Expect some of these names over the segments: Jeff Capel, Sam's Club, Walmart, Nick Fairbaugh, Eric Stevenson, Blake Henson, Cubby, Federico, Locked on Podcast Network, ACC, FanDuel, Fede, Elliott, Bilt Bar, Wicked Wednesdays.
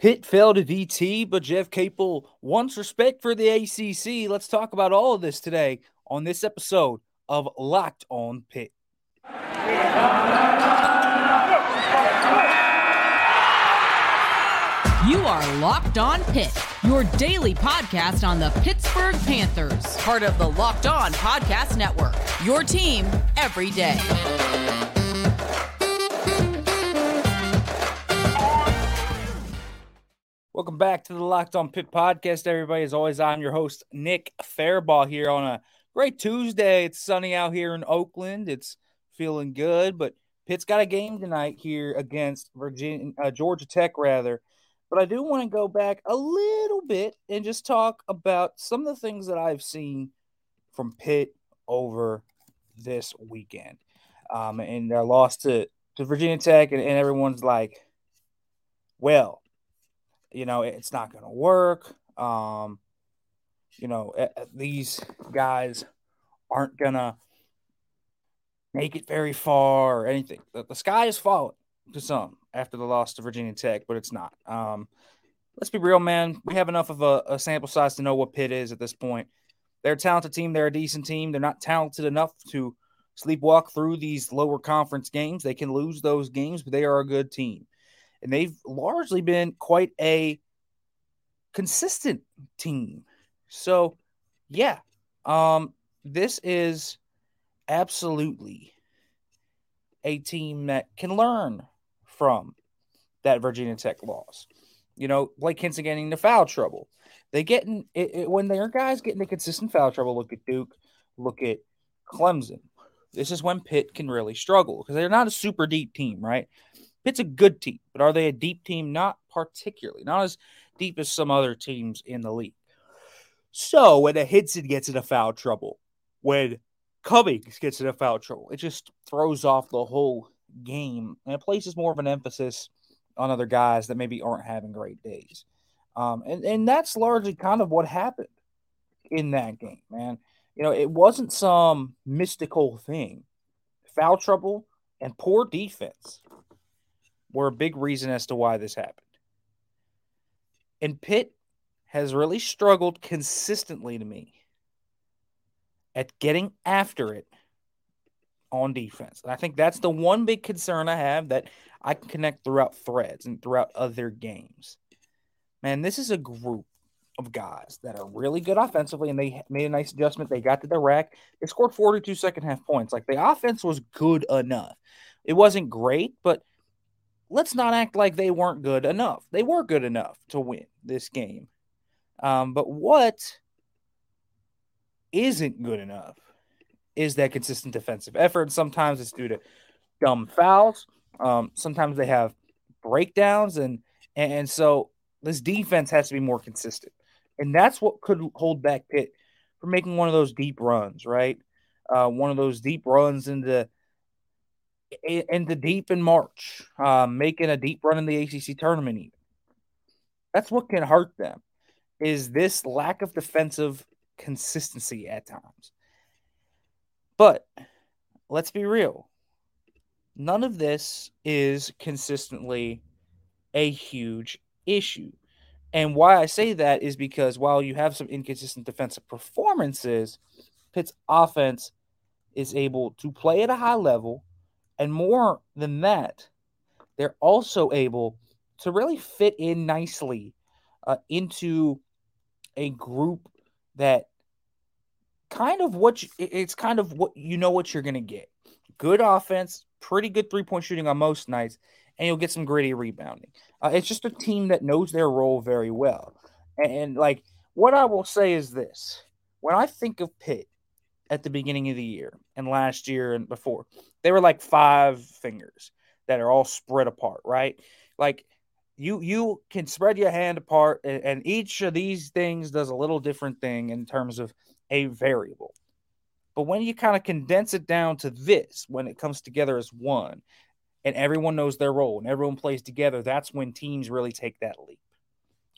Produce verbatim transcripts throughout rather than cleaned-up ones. Pitt fell to V T, but Jeff Capel wants respect for the A C C. Let's talk about all of this today on this episode of Locked on Pitt. You are Locked on Pitt, your daily podcast on the Pittsburgh Panthers, part of the Locked on Podcast Network, your team every day. Welcome back to the Locked on Pitt podcast, everybody. As always, I'm your host, Nick Fairbaugh, here on a great Tuesday. It's sunny out here in Oakland. It's feeling good, but Pitt's got a game tonight here against Virginia, uh, Georgia Tech, rather. But I do want to go back a little bit and just talk about some of the things that I've seen from Pitt over this weekend. Um, and their loss to, to Virginia Tech, and, and everyone's like, well, you know, it's not going to work. Um, you know, these guys aren't going to make it very far or anything. The, the sky is falling to some after the loss to Virginia Tech, but it's not. Um, let's be real, man. We have enough of a, a sample size to know what Pitt is at this point. They're a talented team. They're a decent team. They're not talented enough to sleepwalk through these lower conference games. They can lose those games, but they are a good team. And they've largely been quite a consistent team. So, yeah, um, this is absolutely a team that can learn from that Virginia Tech loss. You know, Blake Henson getting into foul trouble. They get in, it, it, when their guys get into consistent foul trouble, look at Duke, look at Clemson. This is when Pitt can really struggle because they're not a super deep team, right? Pitt's a good team, but are they a deep team? Not particularly. Not as deep as some other teams in the league. So when a Henson gets into foul trouble, when Cubby gets into foul trouble, it just throws off the whole game, and it places more of an emphasis on other guys that maybe aren't having great days. Um, and, and that's largely kind of what happened in that game, man. You know, it wasn't some mystical thing. Foul trouble and poor defense were a big reason as to why this happened. And Pitt has really struggled consistently to me at getting after it on defense. And I think that's the one big concern I have that I can connect throughout threads and throughout other games. Man, this is a group of guys that are really good offensively, and they made a nice adjustment. They got to the rack. They scored forty-two second-half points. Like, the offense was good enough. It wasn't great, but let's not act like they weren't good enough. They were good enough to win this game. Um, but what isn't good enough is that consistent defensive effort. Sometimes it's due to dumb fouls. Um, sometimes they have breakdowns. And, and so this defense has to be more consistent. And that's what could hold back Pitt from making one of those deep runs, right? Uh, one of those deep runs into into deep in March, uh, making a deep run in the A C C tournament even. That's what can hurt them, is this lack of defensive consistency at times. But let's be real. None of this is consistently a huge issue. And why I say that is because while you have some inconsistent defensive performances, Pitt's offense is able to play at a high level. And more than that, they're also able to really fit in nicely uh, into a group that kind of what you, it's kind of what you know what you're going to get. Good offense, pretty good three-point shooting on most nights, and you'll get some gritty rebounding. Uh, it's just a team that knows their role very well. And, and like what I will say is this: when I think of Pitt at the beginning of the year and last year and before, they were like five fingers that are all spread apart, right? Like you you can spread your hand apart, and, and each of these things does a little different thing in terms of a variable. But when you kind of condense it down to this, when it comes together as one and everyone knows their role and everyone plays together, that's when teams really take that leap.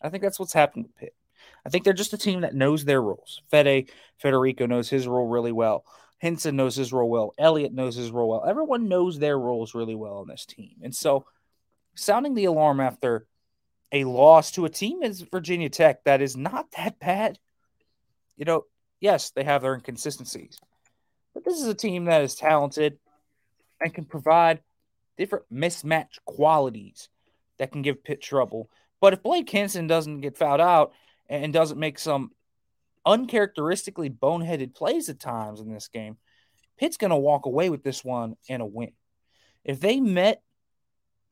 I think that's what's happened with Pitt. I think they're just a team that knows their roles. Fede, Federico knows his role really well. Henson knows his role well. Elliott knows his role well. Everyone knows their roles really well on this team. And so sounding the alarm after a loss to a team as Virginia Tech that is not that bad. You know, yes, they have their inconsistencies, but this is a team that is talented and can provide different mismatch qualities that can give Pitt trouble. But if Blake Henson doesn't get fouled out and doesn't make some uncharacteristically boneheaded plays at times in this game, Pitt's going to walk away with this one and a win. If they met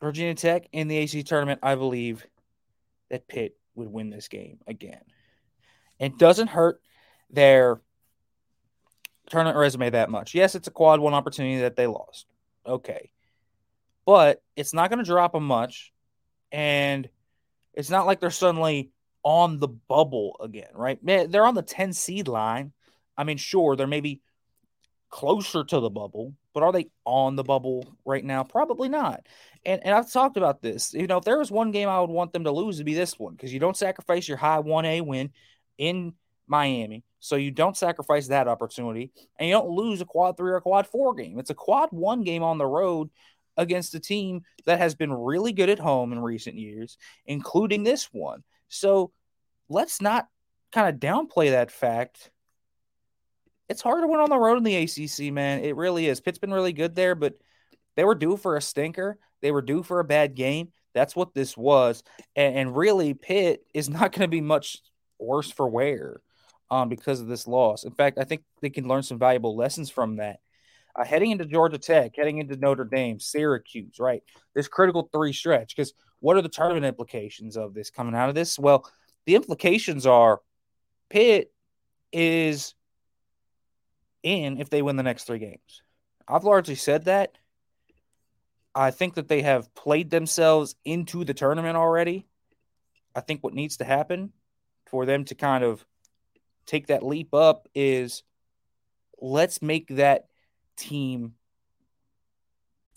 Virginia Tech in the A C C tournament, I believe that Pitt would win this game again. It doesn't hurt their tournament resume that much. Yes, it's a quad one opportunity that they lost. Okay. But it's not going to drop them much, and it's not like they're suddenly on the bubble again, right? They're on the ten seed line. I mean, sure, they're maybe closer to the bubble, but are they on the bubble right now? Probably not. And and I've talked about this. You know, if there was one game I would want them to lose, it'd be this one, because you don't sacrifice your high one A win in Miami. So you don't sacrifice that opportunity, and you don't lose a quad three or a quad four game. It's a quad one game on the road against a team that has been really good at home in recent years, including this one. So let's not kind of downplay that fact. It's hard to win on the road in the A C C, man. It really is. Pitt's been really good there, but they were due for a stinker. They were due for a bad game. That's what this was. And, and really, Pitt is not going to be much worse for wear um, because of this loss. In fact, I think they can learn some valuable lessons from that. Uh, heading into Georgia Tech, heading into Notre Dame, Syracuse, right? This critical three stretch, because what are the tournament implications of this coming out of this? Well, the implications are Pitt is in if they win the next three games. I've largely said that. I think that they have played themselves into the tournament already. I think what needs to happen for them to kind of take that leap up is let's make that team.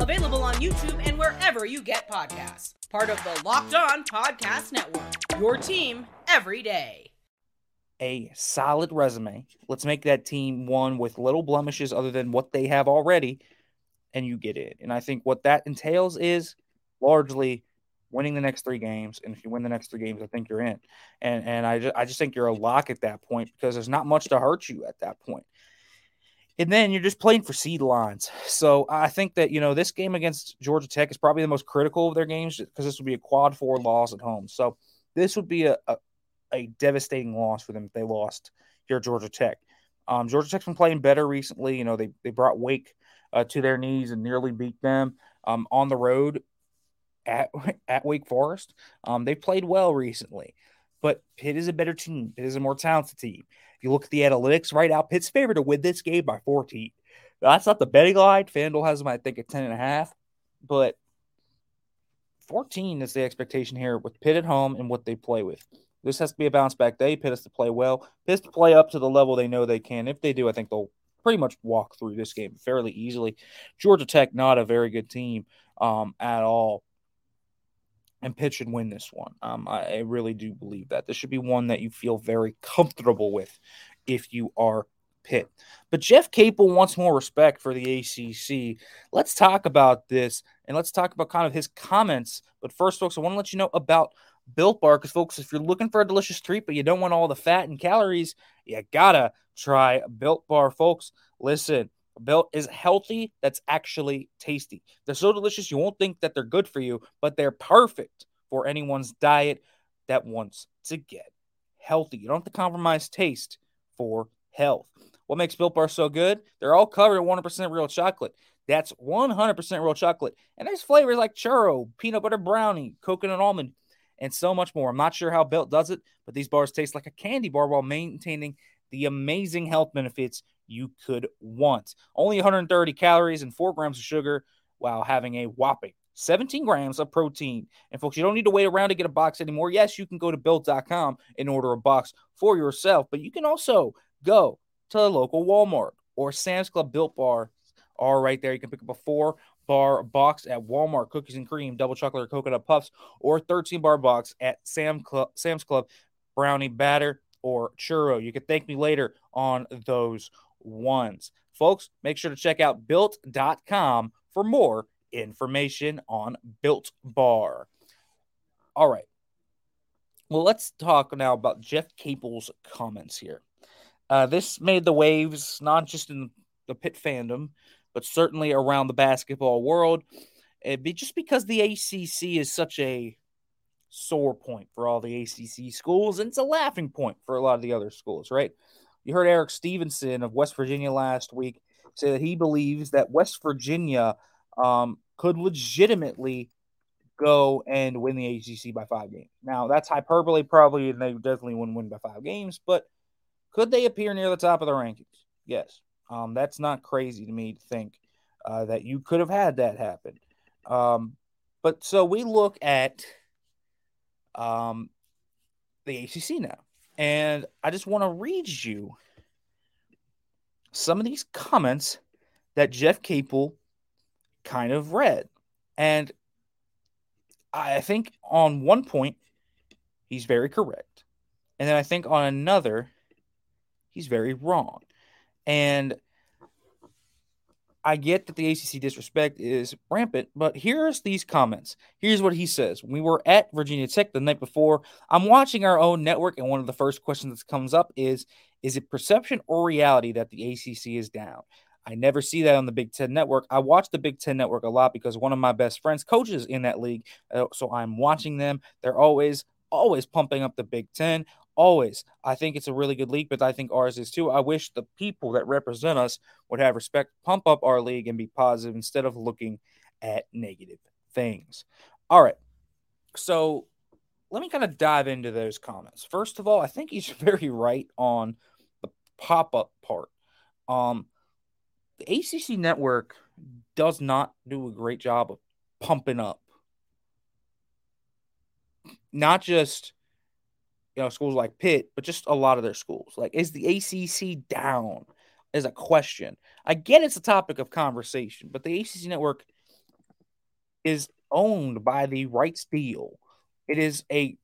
Available on YouTube and wherever you get podcasts. Part of the Locked On Podcast Network. Your team every day. A solid resume. Let's make that team one with little blemishes other than what they have already, and you get it. And I think what that entails is largely winning the next three games, and if you win the next three games, I think you're in. And and I just, I just think you're a lock at that point because there's not much to hurt you at that point. And then you're just playing for seed lines. So I think that, you know, this game against Georgia Tech is probably the most critical of their games because this would be a quad four loss at home. So this would be a, a, a devastating loss for them if they lost here at Georgia Tech. Um, Georgia Tech's been playing better recently. You know, they, they brought Wake uh, to their knees and nearly beat them um, on the road. At, at Wake Forest. Um, they played well recently, but Pitt is a better team. Pitt is a more talented team. If you look at the analytics right now, Pitt's favored to win this game by fourteen. Now, that's not the betting line. FanDuel has them, I think, at ten and a half, but fourteen is the expectation here with Pitt at home and what they play with. This has to be a bounce back day. Pitt has to play well. Pitt has to play up to the level they know they can. If they do, I think they'll pretty much walk through this game fairly easily. Georgia Tech, not a very good team um, at all. And Pitt should win this one. Um, I, I really do believe that. This should be one that you feel very comfortable with if you are Pitt. But Jeff Capel wants more respect for the A C C. Let's talk about this, and let's talk about kind of his comments. But first, folks, I want to let you know about Bilt Bar, because, folks, if you're looking for a delicious treat but you don't want all the fat and calories, you gotta try Bilt Bar, folks. Listen. Bilt is healthy, that's actually tasty. They're so delicious you won't think that they're good for you, but they're perfect for anyone's diet that wants to get healthy. You don't have to compromise taste for health. What makes Bilt Bar so good? They're all covered in one hundred percent real chocolate. That's one hundred percent real chocolate. And there's flavors like churro, peanut butter brownie, coconut almond, and so much more. I'm not sure how Bilt does it, but these bars taste like a candy bar while maintaining the amazing health benefits you could want. Only one hundred thirty calories and four grams of sugar while having a whopping seventeen grams of protein. And folks, you don't need to wait around to get a box anymore. Yes, you can go to Bilt dot com and order a box for yourself, but you can also go to the local Walmart or Sam's Club. Bilt Bar are right there. You can pick up a four-bar box at Walmart, cookies and cream, double chocolate or coconut puffs, or thirteen-bar box at Sam Club, Sam's Club, brownie batter or churro. You can thank me later on those ones. Folks, make sure to check out Bilt dot com for more information on Bilt Bar. All right. Well, let's talk now about Jeff Capel's comments here. Uh, this made the waves, not just in the Pitt fandom, but certainly around the basketball world. It'd be just because the A C C is such a sore point for all the A C C schools, and it's a laughing point for a lot of the other schools, right? You heard Eric Stevenson of West Virginia last week say that he believes that West Virginia um, could legitimately go and win the A C C by five games. Now, that's hyperbole probably, and they definitely wouldn't win by five games, but could they appear near the top of the rankings? Yes. Um, that's not crazy to me to think uh, that you could have had that happen. Um, but so we look at um, the A C C now, and I just want to read you some of these comments that Jeff Capel kind of read. And I think on one point, he's very correct. And then I think on another, he's very wrong. And I get that the A C C disrespect is rampant, but here's these comments. Here's what he says. We were at Virginia Tech the night before. I'm watching our own network, and one of the first questions that comes up is, is it perception or reality that the A C C is down? I never see that on the Big Ten Network. I watch the Big Ten Network a lot because one of my best friends coaches in that league, so I'm watching them. They're always, always pumping up the Big Ten. Always. I think it's a really good league, but I think ours is too. I wish the people that represent us would have respect, pump up our league, and be positive instead of looking at negative things. All right. So let me kind of dive into those comments. First of all, I think he's very right on the pop-up part. Um, the A C C network does not do a great job of pumping up. Not just... you know, schools like Pitt, but just a lot of their schools. Like, is the A C C down? Is a question. I get it's a topic of conversation, but the A C C network is owned by the rights deal. It is a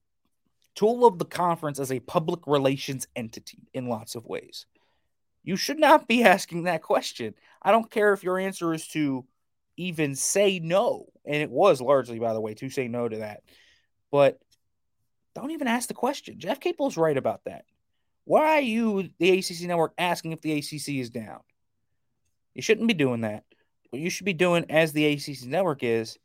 tool of the conference as a public relations entity in lots of ways. You should not be asking that question. I don't care if your answer is to even say no, and it was largely, by the way, to say no to that. But don't even ask the question. Jeff Capel's right about that. Why are you, the A C C network, asking if the A C C is down? You shouldn't be doing that. What you should be doing as the A C C network is,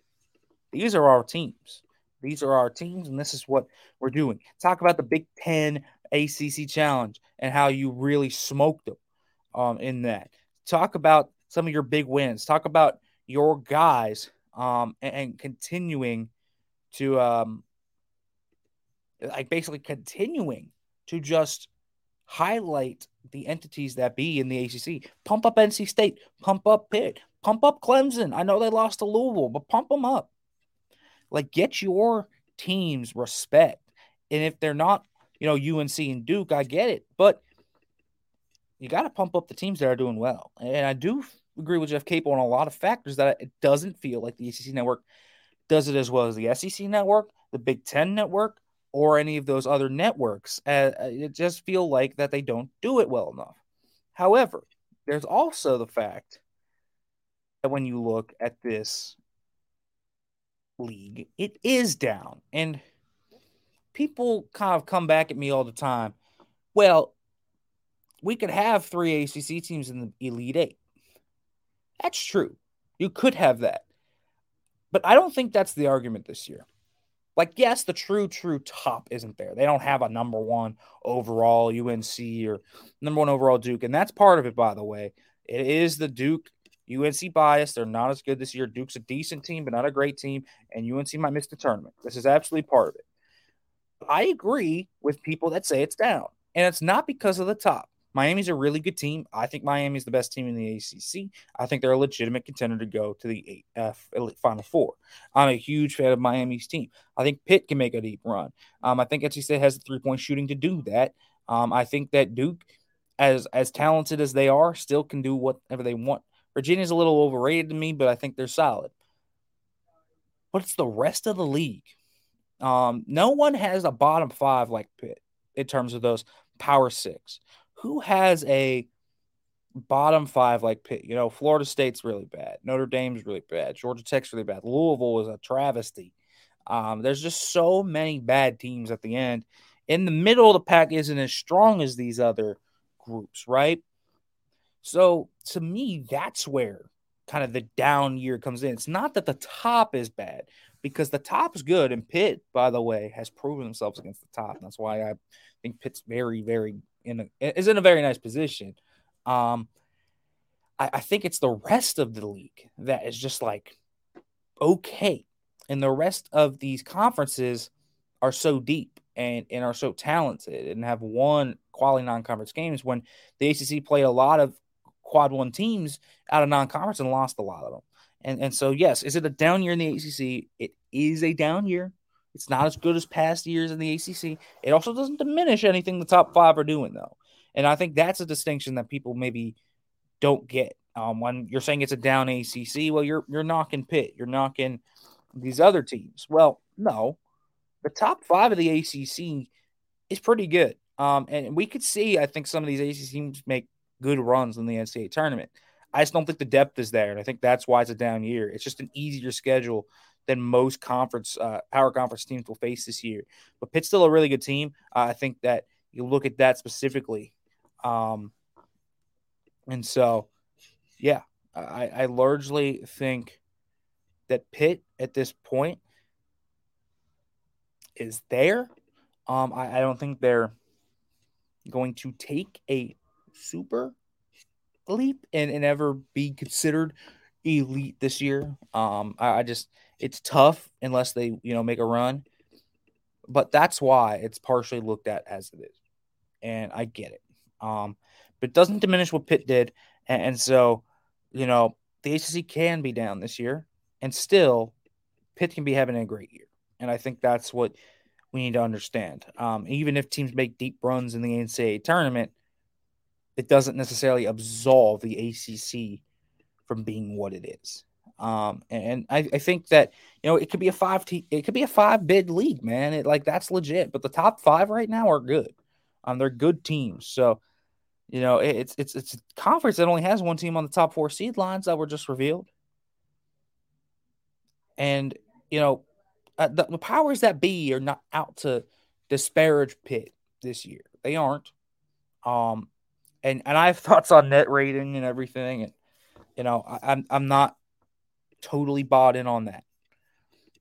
these are our teams. These are our teams, and this is what we're doing. Talk about the Big Ten A C C Challenge and how you really smoked them um, in that. Talk about some of your big wins. Talk about your guys um, and, and continuing to um, – like basically continuing to just highlight the entities that be in the A C C. Pump up N C State, pump up Pitt, pump up Clemson. I know they lost to Louisville, but pump them up. Like, get your teams respect. And if they're not, you know, U N C and Duke, I get it. But you got to pump up the teams that are doing well. And I do agree with Jeff Capel on a lot of factors that it doesn't feel like the A C C network does it as well as the S E C network, the Big Ten network, or any of those other networks. Uh, it just feel like that they don't do it well enough. However, there's also the fact that when you look at this league, it is down. And people kind of come back at me all the time. Well, we could have three A C C teams in the Elite Eight. That's true. You could have that. But I don't think that's the argument this year. Like, yes, the true, true top isn't there. They don't have a number one overall U N C or number one overall Duke. And that's part of it, by the way. It is the Duke-U N C bias. They're not as good this year. Duke's a decent team, but not a great team. And U N C might miss the tournament. This is absolutely part of it. I agree with people that say it's down. And it's not because of the top. Miami's a really good team. I think Miami's the best team in the A C C. I think they're a legitimate contender to go to the eight, uh, Final Four. I'm a huge fan of Miami's team. I think Pitt can make a deep run. Um, I think N C State has the three-point shooting to do that. Um, I think that Duke, as as talented as they are, still can do whatever they want. Virginia's a little overrated to me, but I think they're solid. But it's the rest of the league. Um, no one has a bottom five like Pitt in terms of those power six. Who has a bottom five like Pitt? You know, Florida State's really bad. Notre Dame's really bad. Georgia Tech's really bad. Louisville was a travesty. Um, there's just so many bad teams at the end. In the middle of the pack isn't as strong as these other groups, right? So, to me, that's where kind of the down year comes in. It's not that the top is bad, because the top's good, and Pitt, by the way, has proven themselves against the top. And that's why I think Pitt's very, very in a, is in a very nice position. Um, I, I think it's the rest of the league that is just like okay, and the rest of these conferences are so deep and and are so talented and have won quality non-conference games. When the A C C played a lot of quad one teams out of non-conference and lost a lot of them. And and so, yes, is it a down year in the A C C? It is a down year. It's not as good as past years in the A C C. It also doesn't diminish anything the top five are doing, though. And I think that's a distinction that people maybe don't get. Um, when you're saying it's a down A C C, well, you're you're knocking Pitt. You're knocking these other teams. Well, no. The top five of the A C C is pretty good. Um, and we could see, I think, some of these A C C teams make good runs in the N C double A tournament. I just don't think the depth is there, and I think that's why it's a down year. It's just an easier schedule than most conference uh, power conference teams will face this year. But Pitt's still a really good team. Uh, I think that you look at that specifically. Um, and so, yeah, I, I largely think that Pitt at this point is there. Um, I, I don't think they're going to take a super – leap and, and ever be considered elite this year. Um, I, I just it's tough unless they, you know, make a run. But that's why it's partially looked at as it is. And I get it. Um, but it doesn't diminish what Pitt did. And, and so, you know, the A C C can be down this year and still Pitt can be having a great year. And I think that's what we need to understand. Um, even if teams make deep runs in the N C double A tournament, it doesn't necessarily absolve the A C C from being what it is, um, and I, I think that you know it could be a five te- it could be a five bid league, man. It, like that's legit, but the top five right now are good. Um, they're good teams, so you know it, it's it's it's a conference that only has one team on the top four seed lines that were just revealed, and you know uh, the, the powers that be are not out to disparage Pitt this year. They aren't. Um. And and I have thoughts on net rating and everything, and you know I, I'm I'm not totally bought in on that.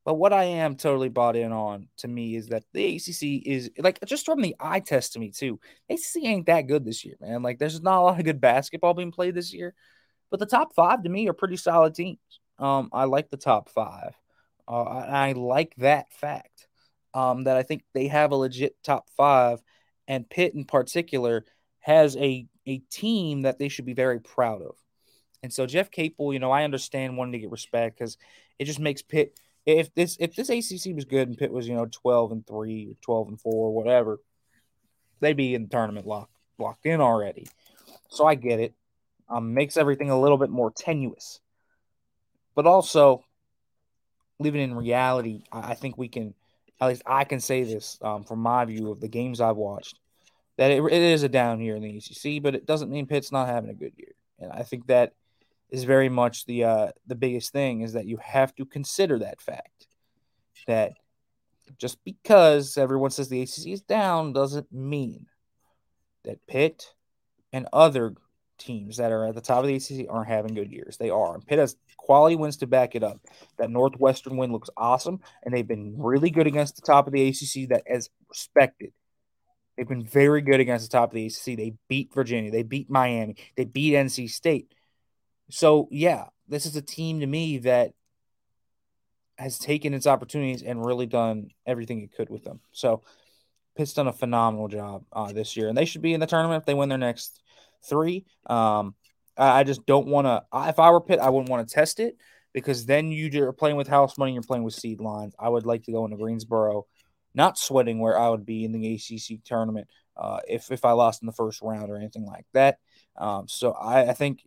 But what I am totally bought in on, to me, is that the A C C is like just from the eye test to me too. A C C ain't that good this year, man. Like there's not a lot of good basketball being played this year, but the top five to me are pretty solid teams. Um, I like the top five. Uh, I, I like that fact. Um, that I think they have a legit top five, and Pitt in particular has a, a team that they should be very proud of. And so Jeff Capel, you know, I understand wanting to get respect because it just makes Pitt – if this if this A C C was good and Pitt was, you know, twelve and three or twelve and four or whatever, they'd be in the tournament lock, locked in already. So I get it. Um, makes everything a little bit more tenuous. But also, living in reality, I, I think we can – at least I can say this um, from my view of the games I've watched, that it, it is a down year in the A C C, but it doesn't mean Pitt's not having a good year. And I think that is very much the uh, the biggest thing, is that you have to consider that fact, that just because everyone says the A C C is down doesn't mean that Pitt and other teams that are at the top of the A C C aren't having good years. They are. And Pitt has quality wins to back it up. That Northwestern win looks awesome, and they've been really good against the top of the A C C that is respected. They've been very good against the top of the A C C. They beat Virginia. They beat Miami. They beat N C State. So, yeah, this is a team to me that has taken its opportunities and really done everything it could with them. So, Pitt's done a phenomenal job uh, this year, and they should be in the tournament if they win their next three. Um, I, I just don't want to – if I were Pitt, I wouldn't want to test it because then you're playing with house money, you're playing with seed lines. I would like to go into Greensboro, not sweating where I would be in the A C C tournament uh, if, if I lost in the first round or anything like that. Um, so I, I think,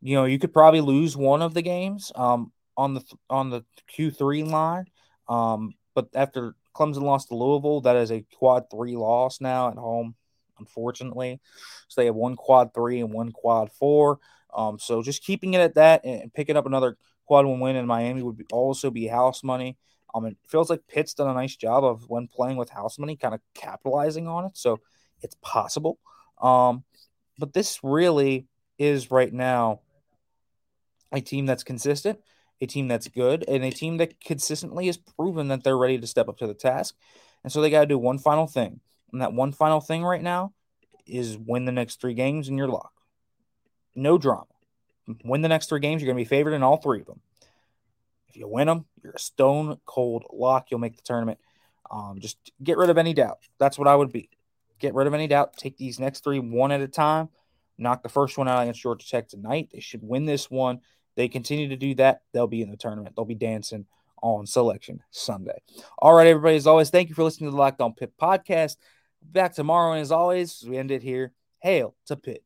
you know, you could probably lose one of the games um, on the on the Q three line, um, but after – Clemson lost to Louisville. That is a quad three loss now at home, unfortunately. So they have one quad three and one quad four. Um, so just keeping it at that and picking up another quad one win in Miami would be, also be house money. Um, it feels like Pitt's done a nice job of when playing with house money, kind of capitalizing on it. So it's possible. Um, but this really is right now a team that's consistent, a team that's good, and a team that consistently has proven that they're ready to step up to the task. And so they got to do one final thing. And that one final thing right now is win the next three games and you're locked. No drama. Win the next three games, you're going to be favored in all three of them. If you win them, you're a stone cold lock. You'll make the tournament. Um, just get rid of any doubt. That's what I would be. Get rid of any doubt. Take these next three one at a time. Knock the first one out against Georgia Tech tonight. They should win this one. They continue to do that, they'll be in the tournament. They'll be dancing on Selection Sunday. All right, everybody, as always, thank you for listening to the Locked On Pitt podcast. Back tomorrow, and as always, we end it here. Hail to Pitt.